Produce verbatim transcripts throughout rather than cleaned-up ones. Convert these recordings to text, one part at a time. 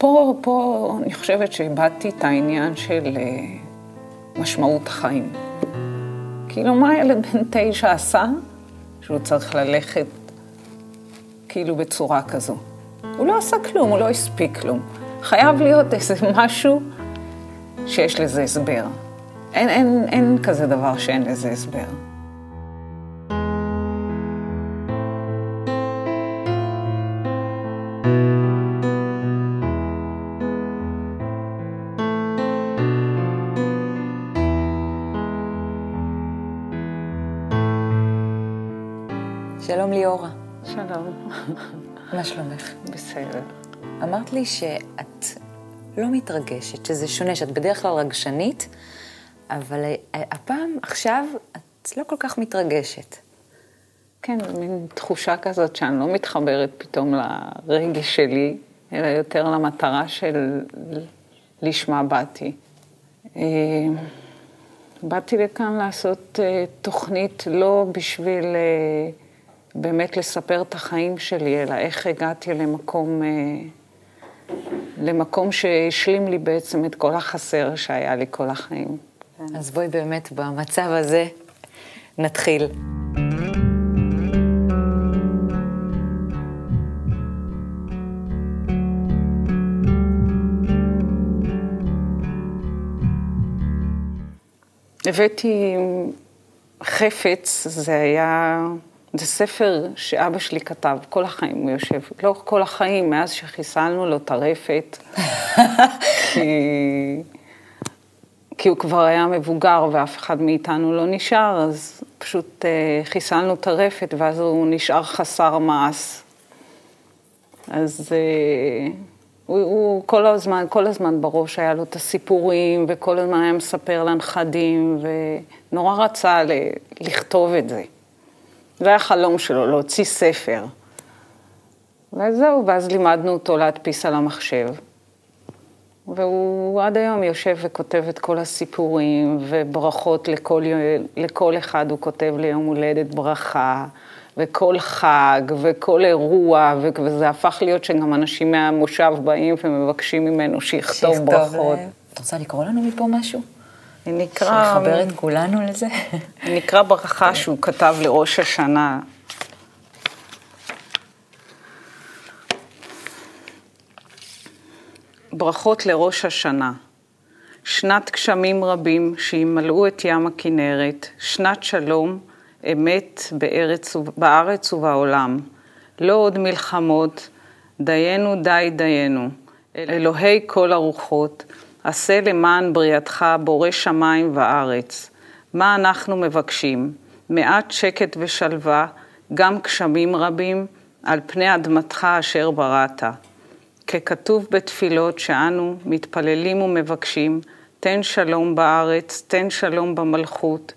פה, פה אני חושבת שהבאתי את העניין של משמעות החיים. כאילו, מה ילד בן תשע עשה? שהוא צריך ללכת כאילו בצורה כזו. הוא לא עשה כלום, הוא לא הספיק כלום. חייב להיות איזה משהו שיש לזה הסבר. אין, אין, אין כזה דבר שאין לזה הסבר. שלום ליאורה. שלום. מה שלומך? בסדר. אמרת לי שאת לא מתרגשת, שזה שונה, שאת בדרך כלל רגשנית, אבל הפעם, עכשיו, את לא כל כך מתרגשת. כן, מין תחושה כזאת שאני לא מתחברת פתאום לרגש שלי, אלא יותר למטרה של לשמה באתי. באתי לכאן לעשות תוכנית לא בשביל באמת לספר את החיים שלי, אלא איך הגעתי למקום, למקום שהשלים לי בעצם את כל החסר שהיה לי כל החיים. אז בואי באמת במצב הזה נתחיל. הבאתי חפץ, זה היה... זה ספר שאבא שלי כתב, כל החיים הוא יושב, לא כל החיים, מאז שחיסלנו לו טרפת, כי... כי הוא כבר היה מבוגר ואף אחד מאיתנו לא נשאר, אז פשוט uh, חיסלנו טרפת ואז הוא נשאר חסר מעש. אז uh, הוא, הוא כל הזמן, כל הזמן בראש היה לו את הסיפורים, וכל הזמן היה מספר לנכדים, ונורא רצה ל- לכתוב את זה. זה היה חלום שלו, להוציא ספר. ואז זהו, ואז לימדנו אותו להדפיס על המחשב. והוא עד היום יושב וכותב את כל הסיפורים, וברכות לכל, לכל אחד, הוא כותב ליום הולדת ברכה, וכל חג, וכל אירוע, וזה הפך להיות שגם אנשים מהמושב באים ומבקשים ממנו שיכתוב ברכות. ל... את רוצה לקרוא לנו מפה משהו? נקרא... שנחבר את כולנו לזה. נקרא ברכה שהוא כתב לראש השנה. ברכות לראש השנה. שנת גשמים רבים שימלאו את ים הכנרת. שנת שלום, אמת בארץ, בארץ ובעולם. לא עוד מלחמות, דיינו די דיינו. אלוהי כל הרוחות, עשה למען בריאתך בורא שמיים וארץ. מה אנחנו מבקשים? מעט שקט ושלווה, גם גשמים רבים, על פני אדמתך אשר בראת. ככתוב בתפילות שאנו מתפללים ומבקשים, תן שלום בארץ, תן שלום במלכות,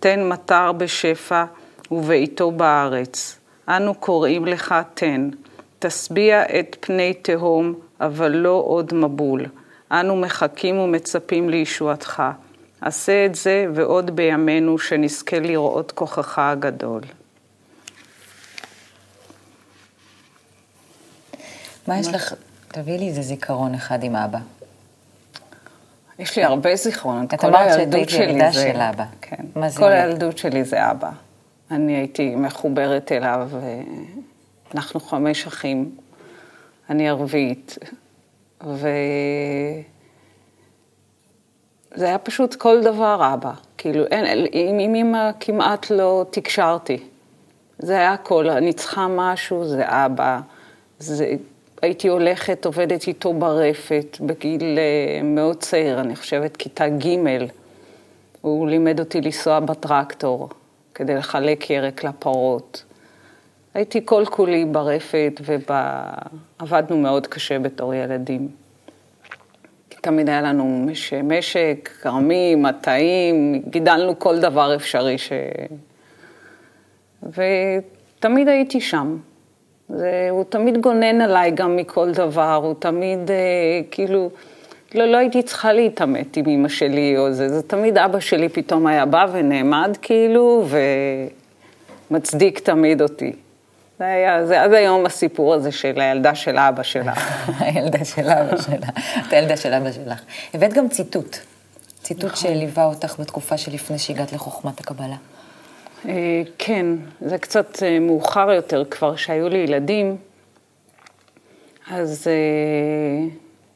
תן מטר בשפע ובעיתו בארץ. אנו קוראים לך תן, תשביע את פני תהום, אבל לא עוד מבול. אנו מחכים ומצפים לישועתך. עשה את זה ועוד בימינו שנזכה לראות כוחך הגדול. מה יש לך? תביא לי איזה זיכרון אחד עם אבא. יש לי הרבה זיכרונות. כל הילדות שלי זה אבא. כל הילדות שלי זה אבא. אני הייתי מחוברת אליו. אנחנו חמש אחים. אני ערבית. וזה היה פשוט כל דבר אבא, כאילו, אין, עם אמא כמעט לא תקשרתי, זה היה הכל, אני צריכה משהו, זה אבא, זה... הייתי הולכת, עובדת איתו ברפת, בגיל מאוד צעיר, אני חושבת כיתה ג', הוא לימד אותי לנסוע בטרקטור, כדי לחלק ירק לפרות, הייתי כל כולי ברפת, ועבדנו מאוד קשה בתור ילדים. תמיד היה לנו משק, קרמים, מטעים, גידלנו כל דבר אפשרי ש... ותמיד הייתי שם. זה... הוא תמיד גונן עליי גם מכל דבר, הוא תמיד אה, כאילו... לא, לא הייתי צריכה להתאמת עם אמא שלי או זה, זה תמיד אבא שלי פתאום היה בא ונעמד כאילו, ומצדיק תמיד אותי. זה היה, זה עד היום הסיפור הזה של הילדה של אבא שלך. הילדה של אבא שלך, את הילדה של אבא שלך. הבאת גם ציטוט, ציטוט שליווה אותך בתקופה שלפני שהגעת לחוכמת הקבלה. כן, זה קצת מאוחר יותר כבר שהיו לי ילדים, אז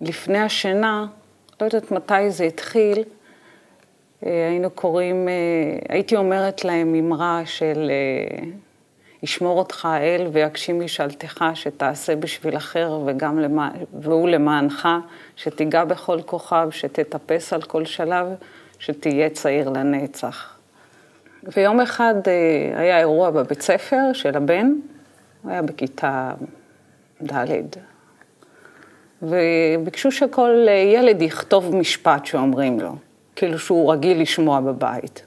לפני השינה, לא יודעת מתי זה התחיל, היינו קוראים, הייתי אומרת להם אמרה של ישמור אותך האל ויקשים משאלתך שתעשה בשביל אחר וגם למע... והוא למענך, שתיגע בכל כוכב, שתטפס על כל שלב, שתהיה צעיר לנצח. ויום אחד היה אירוע בבית ספר של הבן, הוא היה בכיתה ד' וביקשו שכל ילד יכתוב משפט שאומרים לו, כאילו שהוא רגיל לשמוע בבית.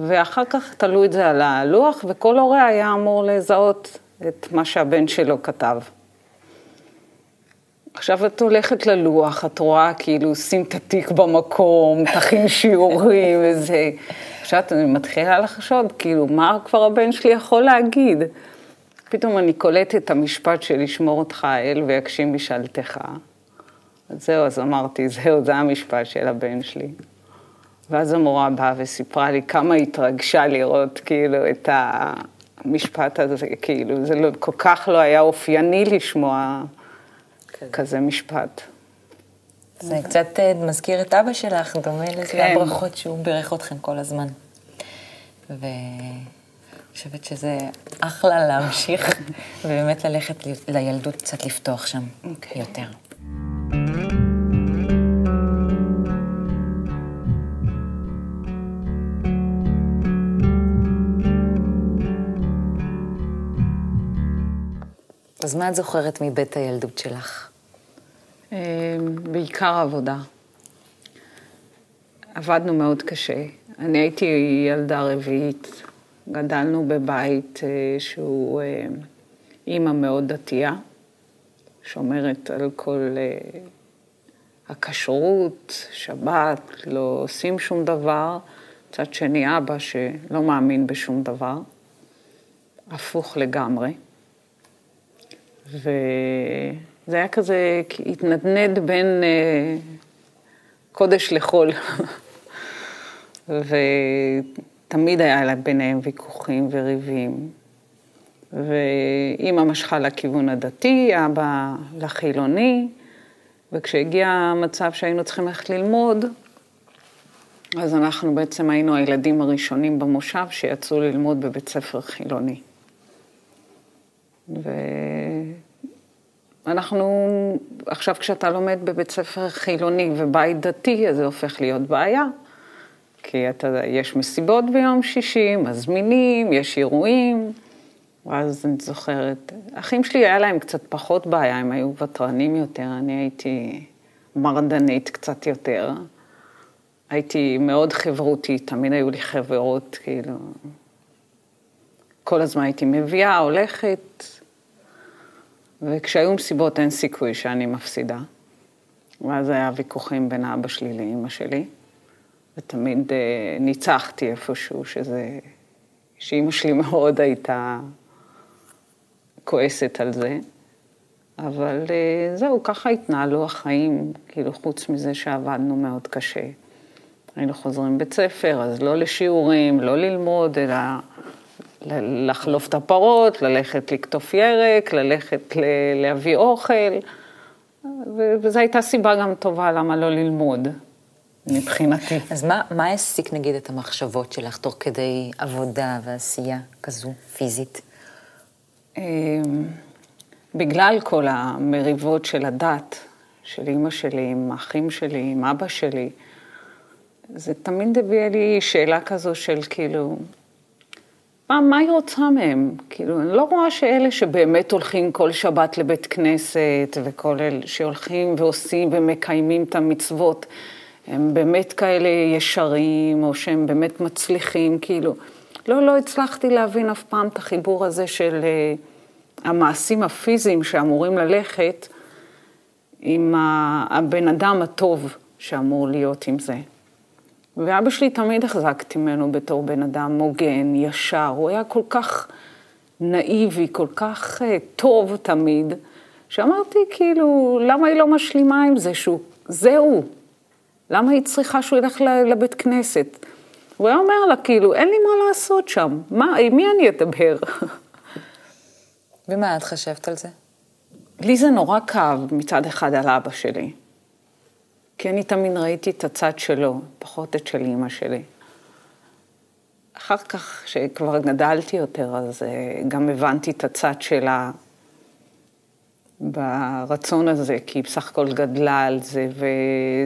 ואחר כך תלו את זה על הלוח, וכל הורה היה אמור לזהות את מה שהבן שלו כתב. עכשיו את הולכת ללוח, את רואה כאילו, שים את התיק במקום, תכין שיעורים וזה. עכשיו אני מתחילה לחשוד, כאילו, מה כבר הבן שלי יכול להגיד? פתאום אני קולטת את המשפט של לשמור אותך האל ויקשים משאלתך. אז זהו, אז אמרתי, זהו, זה המשפט של הבן שלי. ואז המורה באה וסיפרה לי כמה התרגשה לראות כאילו את המשפט הזה, כאילו זה לא, כל כך לא היה אופייני לשמוע כזה, כזה משפט. זה קצת מזכיר את אבא שלך, דומה לזה כן. הברכות שהוא בירך אתכם כל הזמן. ואני חושבת שזה אחלה להמשיך ובאמת ללכת לילדות קצת לפתוח שם okay. יותר. אז מה את זוכרת מבית הילדות שלך? בעיקר עבודה. עבדנו מאוד קשה. אני הייתי ילדה רביעית. גדלנו בבית שהוא אימא מאוד דתייה, שומרת על כל הכשרות, שבת, לא עושים שום דבר. מצד שני אבא שלא מאמין בשום דבר. הפוך לגמרי. וזה היה כזה, התנדנד בין אה, קודש לחול. ותמיד היה לה ביניהם ויכוחים וריבים. ואמא משכה לכיוון הדתי, אבא לחילוני, וכשהגיע המצב שהיינו צריכים ללכת ללמוד, אז אנחנו בעצם היינו הילדים הראשונים במושב שיצאו ללמוד בבית ספר חילוני. ואנחנו, עכשיו כשאתה לומד בבית ספר חילוני ובית דתי, אז זה הופך להיות בעיה, כי אתה, יש מסיבות ביום שישי, מזמינים, יש אירועים, ואז אני זוכרת, אחים שלי היה להם קצת פחות בעיה, הם היו וטרנים יותר, אני הייתי מרדנית קצת יותר, הייתי מאוד חברותית, תמיד היו לי חברות, כאילו... כל הזמן הייתי מביאה, הולכת, וכשהיו מסיבות אין סיכוי שאני מפסידה. ואז היה ויכוחים בין אבא שלי לאמא שלי, ותמיד אה, ניצחתי איפשהו, שזה, שאמא שלי מאוד הייתה כועסת על זה, אבל אה, זהו, ככה התנהלו החיים, כאילו חוץ מזה שעבדנו מאוד קשה. היינו חוזרים בית ספר, אז לא לשיעורים, לא ללמוד, אלא... לחלוף את הפרות, ללכת לקטוף ירק, ללכת ל- להביא אוכל, ו- וזו הייתה סיבה גם טובה למה לא ללמוד מבחינתי. אז מה, מה העסיק נגיד את המחשבות שלך תוך כדי עבודה ועשייה כזו פיזית? בגלל כל המריבות של הדת, של אמא שלי, עם האחים שלי, עם אבא שלי, זה תמיד הביא לי שאלה כזו של כאילו... מה היא רוצה מהם? כאילו, אני לא רואה שאלה שבאמת הולכים כל שבת לבית כנסת, וכל אלה שהולכים ועושים ומקיימים את המצוות, הם באמת כאלה ישרים, או שהם באמת מצליחים, כאילו. לא, לא הצלחתי להבין אף פעם את החיבור הזה של uh, המעשים הפיזיים שאמורים ללכת, עם ה- הבן אדם הטוב שאמור להיות עם זה. ואבא שלי תמיד החזקתי ממנו בתור בן אדם מוגן, ישר, הוא היה כל כך נאיבי, כל כך טוב תמיד, שאמרתי כאילו, למה היא לא משלימה עם זה שהוא, זהו, למה היא צריכה שהוא ילך לבית כנסת? הוא היה אומר לה כאילו, אין לי מה לעשות שם, מה, מי אני אדבר? ומה את חשבת על זה? לי זה נורא כאב מצד אחד על אבא שלי, כי אני תמיד ראיתי את הצד שלו, פחות את של אמא שלי. אחר כך שכבר גדלתי יותר, אז גם הבנתי את הצד שלה ברצון הזה, כי בסך הכל גדלה על זה,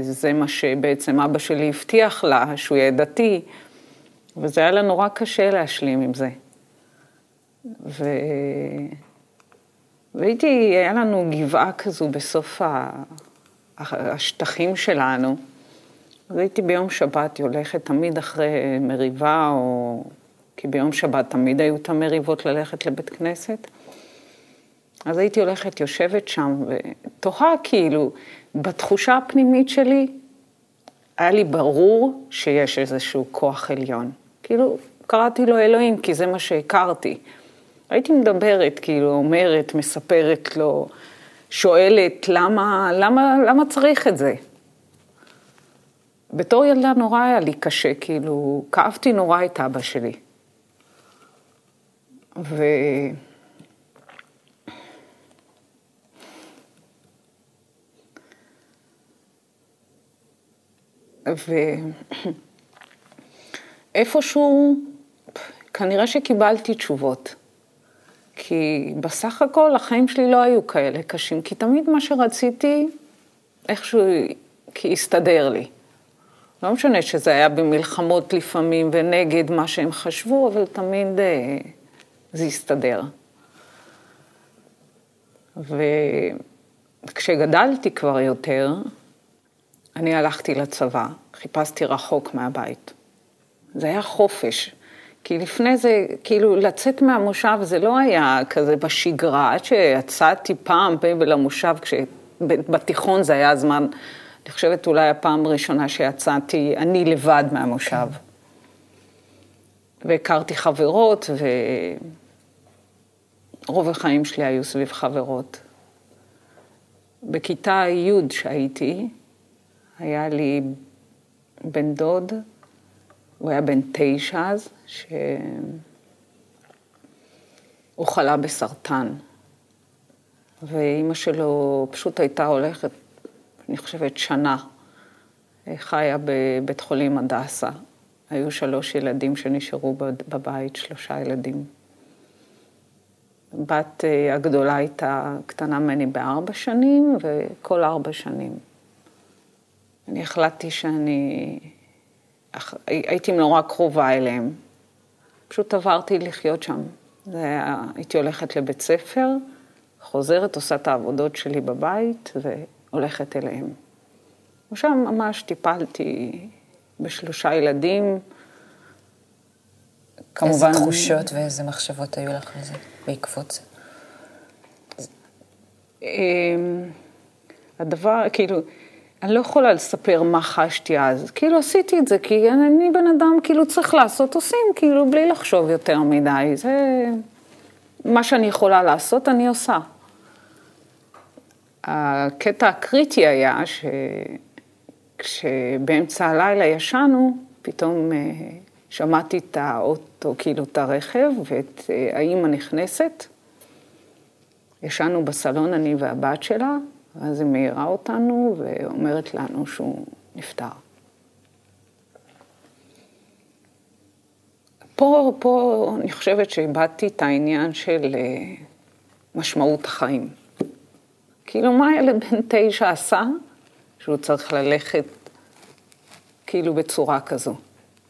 וזה מה שבעצם אבא שלי הבטיח לה, שהוא יהיה דתי, וזה היה לה נורא קשה להשלים עם זה. ו... והייתי, היה לנו גבעה כזו בסוף ה... השטחים שלנו, אז הייתי ביום שבת הולכת תמיד אחרי מריבה, או... כי ביום שבת תמיד היו את המריבות ללכת לבית כנסת, אז הייתי הולכת יושבת שם, ותוהה כאילו, בתחושה הפנימית שלי, היה לי ברור שיש איזשהו כוח עליון. כאילו, קראתי לו אלוהים, כי זה מה שהכרתי. הייתי מדברת, כאילו, אומרת, מספרת לו, שואלת, למה, למה, למה צריך את זה? בתור ילדה נורא היה לי קשה, כאילו, כאבתי נורא את אבא שלי. ו... ואיפשהו, כנראה שקיבלתי תשובות. כי בסך הכל החיים שלי לא היו כאלה קשים, כי תמיד מה שרציתי, איכשהו, כי הסתדר לי. לא משנה שזה היה במלחמות לפעמים ונגד מה שהם חשבו, אבל תמיד אה, זה הסתדר. וכשגדלתי כבר יותר, אני הלכתי לצבא, חיפשתי רחוק מהבית. זה היה חופש. כי לפני זה, כאילו, לצאת מהמושב זה לא היה כזה בשגרה, עד שיצאתי פעם למושב, כשבתיכון זה היה הזמן, אני חושבת אולי הפעם הראשונה שיצאתי, אני לבד מהמושב. והכרתי חברות, ורוב החיים שלי היו סביב חברות. בכיתה י' שהייתי, היה לי בן דוד, הוא היה בן תשע אז, שהוא חלה בסרטן. ואימא שלו פשוט הייתה הולכת, אני חושבת, שנה. היא חיה בבית חולים הדסה. היו שלוש ילדים שנשארו בבית, שלושה ילדים. בת הגדולה הייתה קטנה ממני בארבע שנים, וכל ארבע שנים. אני החלטתי שאני... הייתי נורא קרובה אליהם. פשוט עברתי לחיות שם. היה... הייתי הולכת לבית ספר, חוזרת, עושה את העבודות שלי בבית, והולכת אליהם. ושם ממש טיפלתי בשלושה ילדים. כמובן... איזה תחושות ואיזה מחשבות היו לך לזה בעקבות זה? הדבר, כאילו... אני לא יכולה לספר מה חשתי אז. כאילו עשיתי את זה, כי אני בן אדם כאילו צריך לעשות, עושים, כאילו בלי לחשוב יותר מדי. זה מה שאני יכולה לעשות, אני עושה. הקטע הקריטי היה שכשבאמצע הלילה ישנו, פתאום שמעתי את האוטו, כאילו את הרכב, ואת האמא נכנסת. ישנו בסלון, אני והבת שלה, אז היא מאירה אותנו ואומרת לנו שהוא נפטר. פה, פה אני חושבת שאיבדתי את העניין של משמעות החיים. כאילו מה ילד בן תשע עשה? שהוא צריך ללכת כאילו בצורה כזו.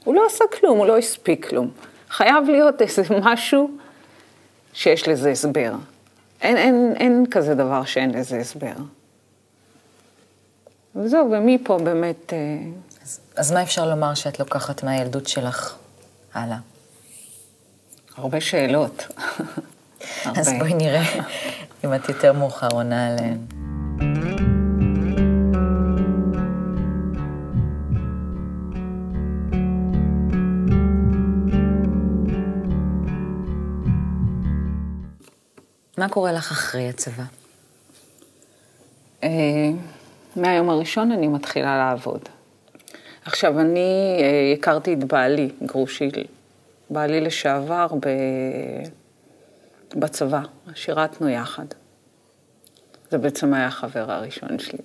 הוא לא עשה כלום, הוא לא הספיק כלום. חייב להיות איזה משהו שיש לזה הסבר. אין, אין, אין כזה דבר שאין לזה הסבר. וזהו, ומפה באמת... אז, אז מה אפשר לומר שאת לוקחת מהילדות שלך הלאה? הרבה שאלות. הרבה. אז בואי נראה אם את יותר מאוחר עונה עליהן. מה קורה לך אחרי הצבא? מהיום הראשון אני מתחילה לעבוד. עכשיו, אני הכרתי את בעלי, גרושי, בעלי לשעבר בצבא, שירתנו יחד. זה בעצם היה החבר הראשון שלי.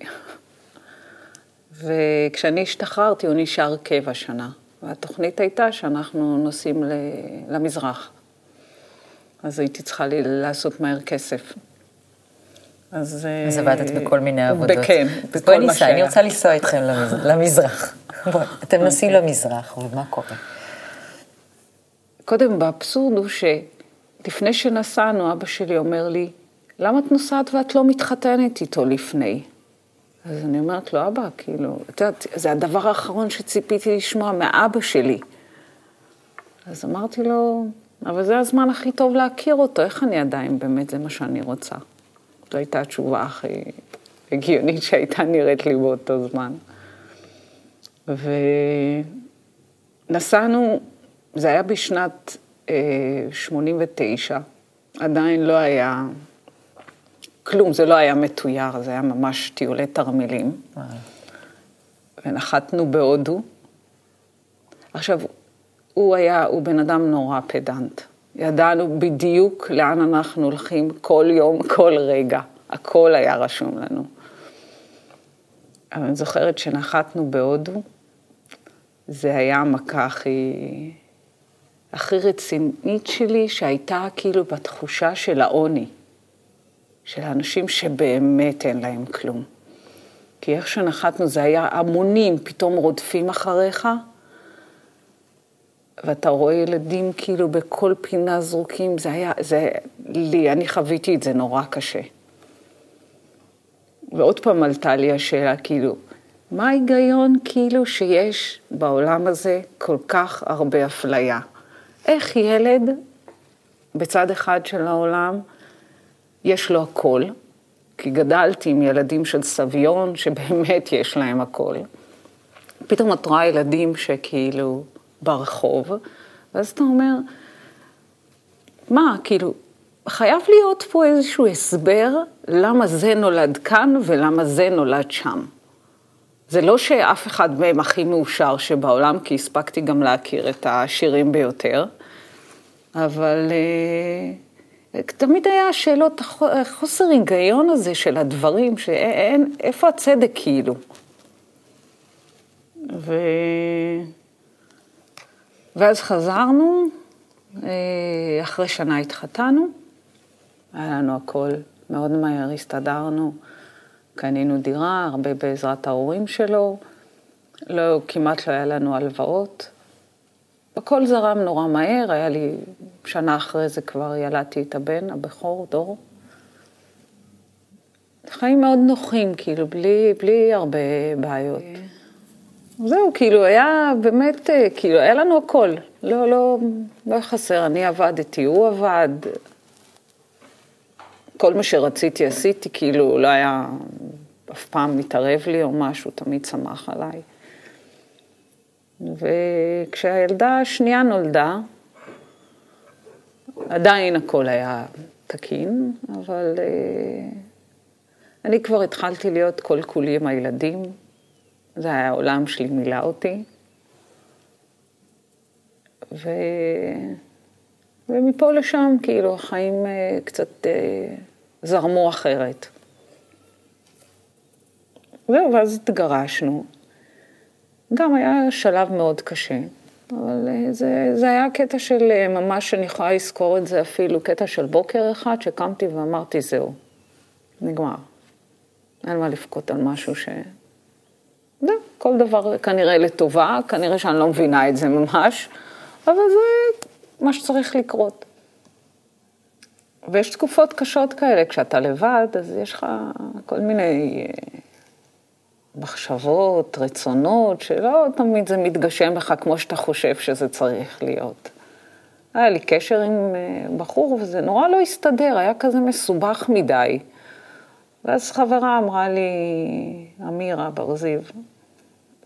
וכשאני השתחררתי, הוא נשאר קבע שנה. והתוכנית הייתה שאנחנו נוסעים למזרח. אז הייתי צריכה לי לעשות מהר כסף. אז עבדת בכל מיני עבודות. כן, בכל מה שהיה. אני רוצה לנסוע איתכם למזרח. אתם נוסעים למזרח, ומה קורה? קודם, באבסורד הוא שלפני שנסענו, אבא שלי אומר לי, למה את נוסעת ואת לא מתחתנת איתו לפני? אז אני אומרת לו, אבא, כאילו, את יודעת, זה הדבר האחרון שציפיתי לשמוע מאבא שלי. אז אמרתי לו, אבל זה הזמן הכי טוב להכיר אותו, איך אני עדיין באמת, זה מה שאני רוצה. זו הייתה התשובה הכי הגיונית שהייתה נראית לי באותו זמן. ונסענו, זה היה בשנת שמונים ותשע, עדיין לא היה כלום, זה לא היה מתויר, זה היה ממש טיולי תרמילים. ונחתנו בהודו. עכשיו, הוא היה, הוא בן אדם נורא פדנט. ידענו בדיוק לאן אנחנו הולכים כל יום, כל רגע. הכל היה רשום לנו. אבל אני זוכרת שנחתנו בהודו, זה היה המכה הכי, הכי רצינית שלי, שהייתה כאילו בתחושה של העוני. של האנשים שבאמת אין להם כלום. כי איך שנחתנו, זה היה המונים פתאום רודפים אחריך, ואתה רואה ילדים כאילו בכל פינה זרוקים, זה היה, זה, לי, אני חוויתי את זה נורא קשה. ועוד פעם עלתה לי השאלה כאילו, מה ההיגיון כאילו שיש בעולם הזה כל כך הרבה אפליה? איך ילד בצד אחד של העולם, יש לו הכל, כי גדלתי עם ילדים של סביון, שבאמת יש להם הכל. פתאום את רואה ילדים שכאילו ברחוב, ואז אתה אומר, מה, כאילו, חייב להיות פה איזשהו הסבר, למה זה נולד כאן ולמה זה נולד שם. זה לא שאף אחד מהם הכי מאושר שבעולם, כי הספקתי גם להכיר את השירים ביותר, אבל תמיד היה שאלות, חוסר היגיון הזה של הדברים, שאין, איפה הצדק כאילו? ו... ואז חזרנו, אחרי שנה התחתנו, היה לנו הכל, מאוד מהר הסתדרנו, קנינו דירה, הרבה בעזרת ההורים שלו, לא, כמעט לא היה לנו הלוואות, הכל זרם נורא מהר, היה לי, שנה אחרי זה כבר ילדתי את הבן, הבכור, דור. חיים מאוד נוחים, כאילו, בלי, בלי הרבה בעיות. זהו, כאילו, היה באמת, כאילו, היה לנו הכל. לא, לא, לא חסר, אני עבדתי, הוא עבד. כל מה שרציתי עשיתי, כאילו, לא היה אף פעם מתערב לי או משהו, תמיד שמח עליי. וכשהילדה השנייה נולדה, עדיין הכל היה תקין, אבל uh, אני כבר התחלתי להיות כל כולי עם הילדים, זה היה העולם שלי מילא אותי, ו... ומפה לשם כאילו החיים uh, קצת uh, זרמו אחרת. זהו, ואז התגרשנו. גם היה שלב מאוד קשה, אבל זה, זה היה קטע של ממש, אני יכולה לזכור את זה אפילו, קטע של בוקר אחד שקמתי ואמרתי, זהו, נגמר. אין מה לפקוט על משהו ש... זה, כל דבר כנראה לטובה, כנראה שאני לא מבינה את זה ממש, אבל זה מה שצריך לקרות. ויש תקופות קשות כאלה, כשאתה לבד, אז יש לך כל מיני... מחשבות, רצונות, שלא תמיד זה מתגשם לך כמו שאתה חושב שזה צריך להיות. היה לי קשר עם בחור, וזה נורא לא הסתדר, היה כזה מסובך מדי. ואז חברה אמרה לי, אמירה ברזיב,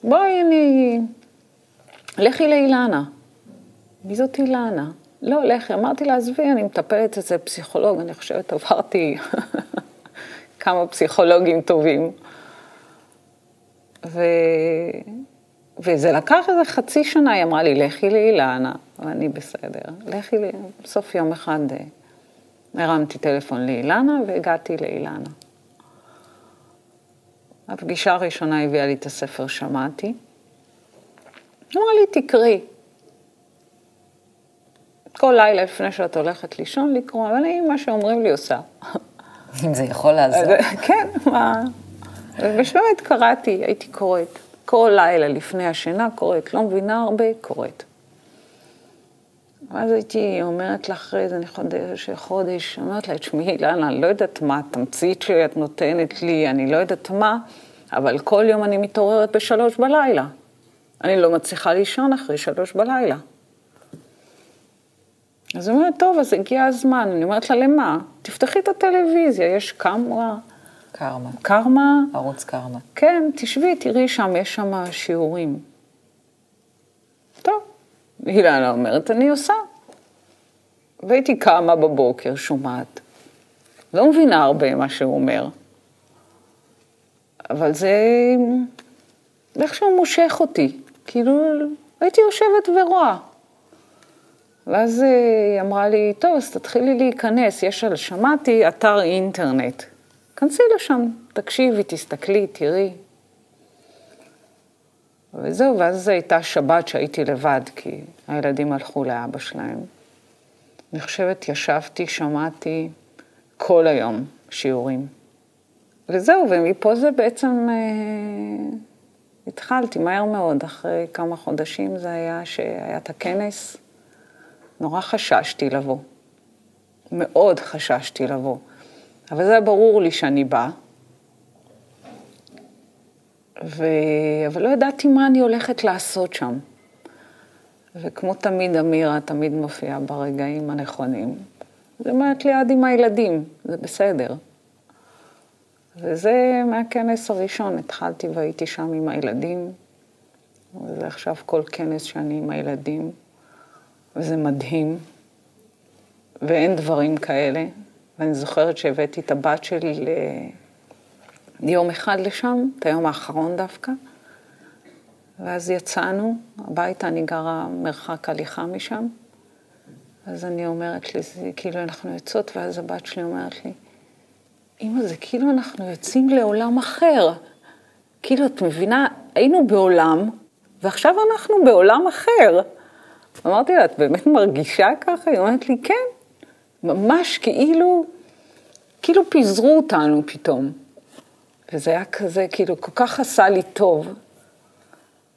בואי אני, לכי לאילנה. מי זאת אילנה? לא, לכי, אמרתי לה, עזבי, אני מטפלת אצל פסיכולוג, אני חושבת, עברתי כמה פסיכולוגים טובים. ו... וזה לקח איזה חצי שנה, היא אמרה לי, לכי לי אילנה, ואני בסדר, לכי לי, בסוף יום אחד הרמתי טלפון לאילנה והגעתי לאילנה. הפגישה הראשונה הביאה לי את הספר, שמעתי, אמרה לי, תקרי. כל לילה לפני שאת הולכת לישון לקרוא, אבל אני, מה שאומרים לי עושה. אם זה יכול לעזור. כן, מה? ובשבועת קראתי, הייתי קוראת. כל לילה לפני השינה קוראת, לא מבינה הרבה, קוראת. ואז הייתי אומרת לאחרי זה, אני חודש, חודש, אומרת לה, תשמעי, אילנה, אני לא יודעת מה, התמצית שאת נותנת לי, אני לא יודעת מה, אבל כל יום אני מתעוררת בשלוש בלילה. אני לא מצליחה לישון אחרי שלוש בלילה. אז היא אומרת, טוב, אז הגיע הזמן. אני אומרת לה, למה? תפתחי את הטלוויזיה, יש קרמה. קרמה. קרמה. ערוץ קרמה. כן, תשבי, תראי שם, יש שם שיעורים. טוב. אילנה אומרת, אני עושה. והייתי קמה בבוקר, שומעת. לא מבינה הרבה מה שהוא אומר. אבל זה... איך שהוא מושך אותי. כאילו, הייתי יושבת ורואה. ואז היא אמרה לי, טוב, אז תתחילי להיכנס, יש על, שמעתי, אתר אינטרנט. כנסי לשם, תקשיבי, תסתכלי, תראי. וזהו, ואז זו הייתה שבת שהייתי לבד, כי הילדים הלכו לאבא שלהם. אני חושבת, ישבתי, שמעתי כל היום שיעורים. וזהו, ומפה זה בעצם אה, התחלתי מהר מאוד. אחרי כמה חודשים זה היה שהיה את הכנס. נורא חששתי לבוא, מאוד חששתי לבוא, אבל זה היה ברור לי שאני באה, ו... אבל לא ידעתי מה אני הולכת לעשות שם, וכמו תמיד אמירה תמיד מופיעה ברגעים הנכונים, זה מעט ליד עם הילדים, זה בסדר, וזה מהכנס הראשון, התחלתי והייתי שם עם הילדים, וזה עכשיו כל כנס שאני עם הילדים, וזה מדהים, ואין דברים כאלה. ואני זוכרת שהבאתי את הבת שלי ליום אחד לשם, את היום האחרון דווקא, ואז יצאנו הביתה, אני גרה מרחק הליכה משם, אז אני אומרת לי, זה כאילו אנחנו יוצאות, ואז הבת שלי אומרת לי, אמא, זה כאילו אנחנו יוצאים לעולם אחר. כאילו, את מבינה, היינו בעולם, ועכשיו אנחנו בעולם אחר. אמרתי לה, את באמת מרגישה ככה? היא אומרת לי, כן, ממש כאילו, כאילו פיזרו אותנו פתאום. וזה היה כזה, כאילו, כל כך עשה לי טוב,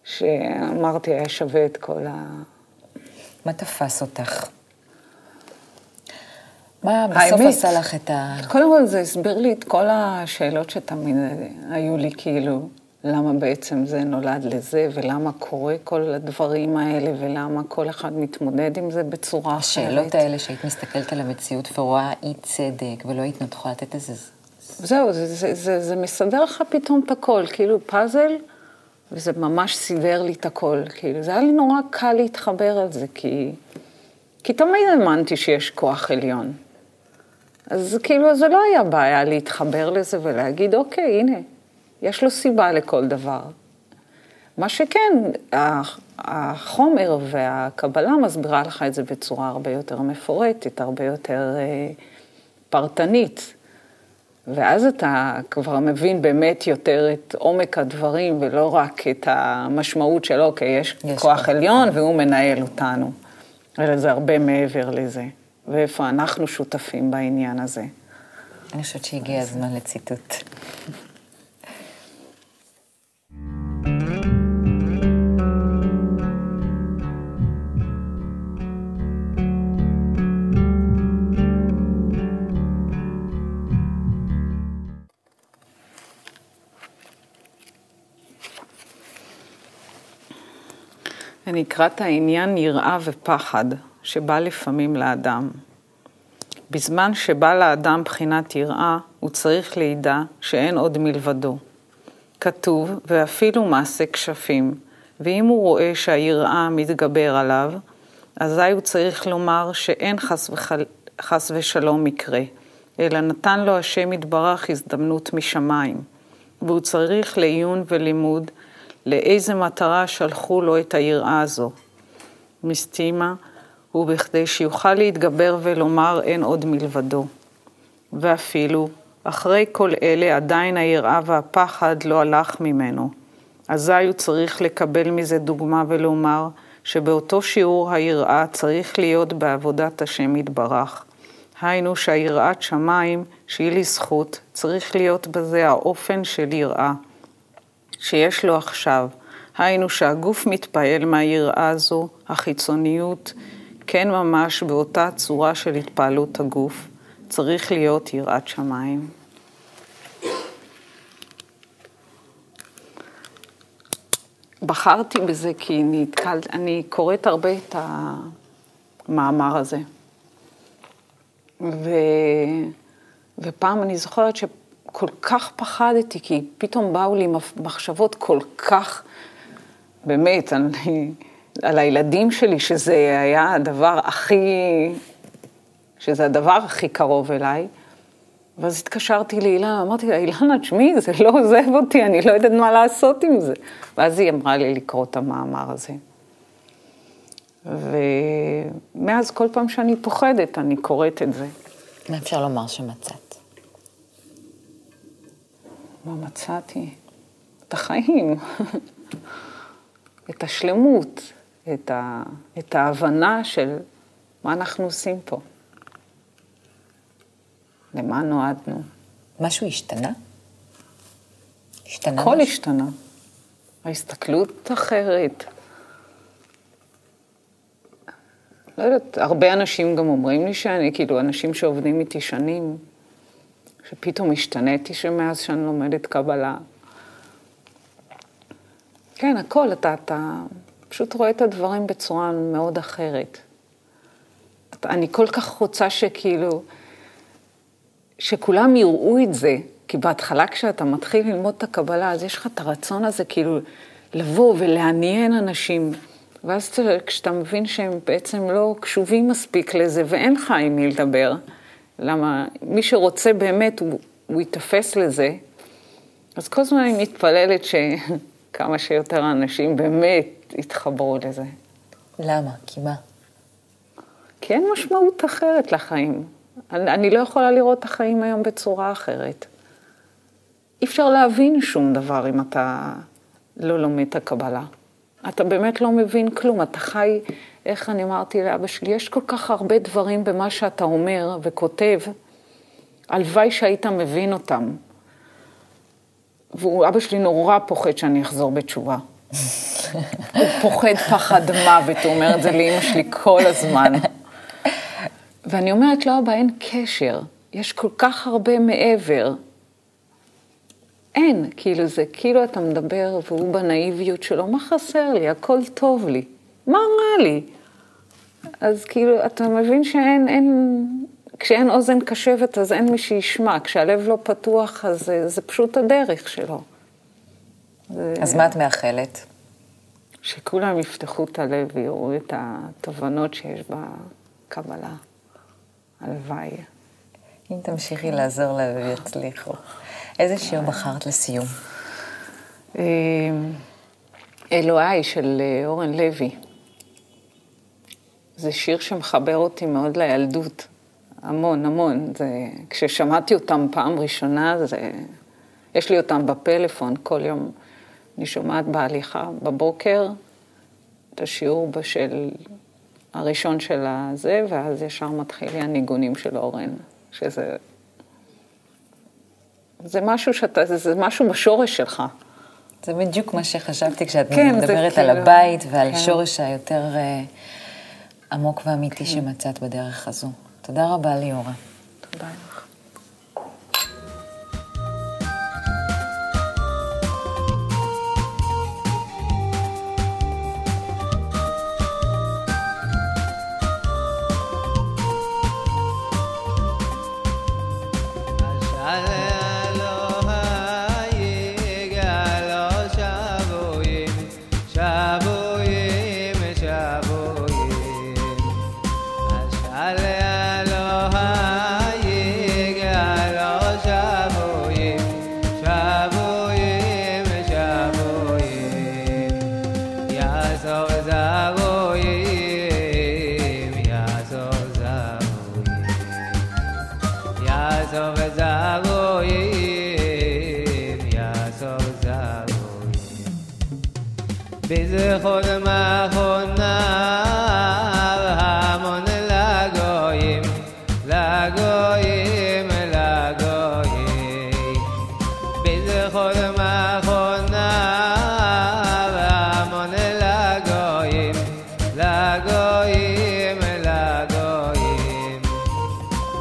שאמרתי, היה שווה את כל ה... מה תפס אותך? מה בסוף עשה לך את ה... קודם כל זה הסביר לי את כל השאלות שתמיד היו לי, כאילו, למה בעצם זה נולד לזה, ולמה קורה כל הדברים האלה, ולמה כל אחד מתמודד עם זה בצורה השאלות אחרת. השאלות האלה שהיית מסתכלת על המציאות ורואה אי צדק, ולא היית נותחה לתת איזה... זהו, זה, זה, זה, זה מסדר לך פתאום את הכל, כאילו פאזל, וזה ממש סידר לי את הכל, כאילו זה היה לי נורא קל להתחבר על זה, כי, כי תמיד אמנתי שיש כוח עליון. אז כאילו זה לא היה בעיה להתחבר לזה ולהגיד, אוקיי, הנה, יש לו סיבה לכל דבר. מה שכן, החומר והקבלה מסבירה לך את זה בצורה הרבה יותר מפורטת, הרבה יותר פרטנית. ואז אתה כבר מבין באמת יותר את עומק הדברים, ולא רק את המשמעות שלו, אוקיי, יש, יש כוח פה. עליון והוא מנהל אותנו. אלא זה הרבה מעבר לזה. ואיפה אנחנו שותפים בעניין הזה. אני חושבת שהגיע הזמן אז... לציטוט. אני אקרא את העניין יראה ופחד שבא לפעמים לאדם. בזמן שבא לאדם בחינת יראה, הוא צריך לידע שאין עוד מלבדו. כתוב ואפילו מעשה כשפים, ואם הוא רואה שהיראה מתגבר עליו, אזי הוא צריך לומר שאין חס, וחל... חס ושלום מקרה, אלא נתן לו השם יתברך הזדמנות משמיים, והוא צריך לעיון ולימוד לאיזה מטרה שלחו לו את היראה הזו. מסתימה, הוא בכדי שיוכל להתגבר ולומר אין עוד מלבדו. ואפילו, אחרי כל אלה עדיין היראה והפחד לא הלך ממנו. אזי הוא צריך לקבל מזה דוגמה ולומר שבאותו שיעור היראה צריך להיות בעבודת השם יתברך. היינו שהיראת שמיים שהיא לזכות צריך להיות בזה האופן של יראה שיש לו עכשיו. היינו שהגוף מתפעל מהיראה הזו, החיצוניות כן ממש באותה צורה של התפעלות הגוף, צריך להיות יראת שמיים. בחרתי בזה כי נתקל, אני קוראת הרבה את המאמר הזה. ו... ופעם אני זוכרת שכל כך פחדתי, כי פתאום באו לי מחשבות כל כך, באמת, אני... על הילדים שלי, שזה היה הדבר הכי, שזה הדבר הכי קרוב אליי. ואז התקשרתי לאילנה, אמרתי לה, אילנה, תשמעי, זה לא עוזב אותי, אני לא יודעת מה לעשות עם זה. ואז היא אמרה לי לקרוא את המאמר הזה. ומאז כל פעם שאני פוחדת, אני קוראת את זה. מה אפשר לומר שמצאת? מה מצאתי? את החיים, את השלמות, את, ה... את ההבנה של מה אנחנו עושים פה. למה נועדנו? משהו השתנה? השתנה הכל משהו? השתנה. ההסתכלות אחרת. לא יודעת, הרבה אנשים גם אומרים לי שאני, כאילו, אנשים שעובדים איתי שנים, שפתאום השתניתי שמאז שאני לומדת קבלה. כן, הכל, אתה, אתה פשוט רואה את הדברים בצורה מאוד אחרת. אני כל כך רוצה שכאילו... שכולם יראו את זה, כי בהתחלה כשאתה מתחיל ללמוד את הקבלה, אז יש לך את הרצון הזה כאילו לבוא ולעניין אנשים, ואז כשאתה מבין שהם בעצם לא קשובים מספיק לזה, ואין לך עם מי לדבר, למה מי שרוצה באמת הוא, הוא יתאפס לזה, אז כל זמן אני מתפללת שכמה שיותר האנשים באמת יתחברו לזה. למה? כי מה? כי אין משמעות אחרת לחיים. אני, אני לא יכולה לראות את החיים היום בצורה אחרת. אי אפשר להבין שום דבר אם אתה לא לומד את הקבלה. אתה באמת לא מבין כלום. אתה חי, איך אני אמרתי לאבא שלי, יש כל כך הרבה דברים במה שאתה אומר וכותב, הלוואי שהיית מבין אותם. ואבא שלי נורא פוחד שאני אחזור בתשובה. הוא פוחד פחד מוות, הוא אומר את זה לאמא שלי כל הזמן. ואני אומרת, לא, אבא, אין קשר. יש כל כך הרבה מעבר. אין, כאילו זה, כאילו אתה מדבר, והוא בנאיביות שלו, מה חסר לי? הכל טוב לי. מה רע לי? אז כאילו, אתה מבין שאין, אין, כשאין אוזן קשבת, אז אין מי שישמע. כשהלב לא פתוח, אז זה, זה פשוט הדרך שלו. זה... אז מה את מאחלת? שכולם יפתחו את הלב ויראו את התובנות שיש בקבלה. הלוואי. אם תמשיכי לעזור לה ויצליחו. איזה שיר בחרת לסיום? אלוהי של אורן לוי. זה שיר שמחבר אותי מאוד לילדות. המון, המון. זה... כששמעתי אותם פעם ראשונה, זה... יש לי אותם בפלאפון. כל יום אני שומעת בהליכה בבוקר את השיעור של... הראשון של הזה, ואז ישר מתחיל לי הניגונים של אורן, שזה... זה משהו שאתה, זה, זה משהו בשורש שלך. זה בדיוק מה שחשבתי כשאת כן, מדברת על כאילו... הבית ועל כן. שורש היותר uh, עמוק ואמיתי כן. שמצאת בדרך הזו. תודה רבה ליאורה. תודה לך.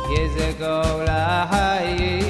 יזכו להי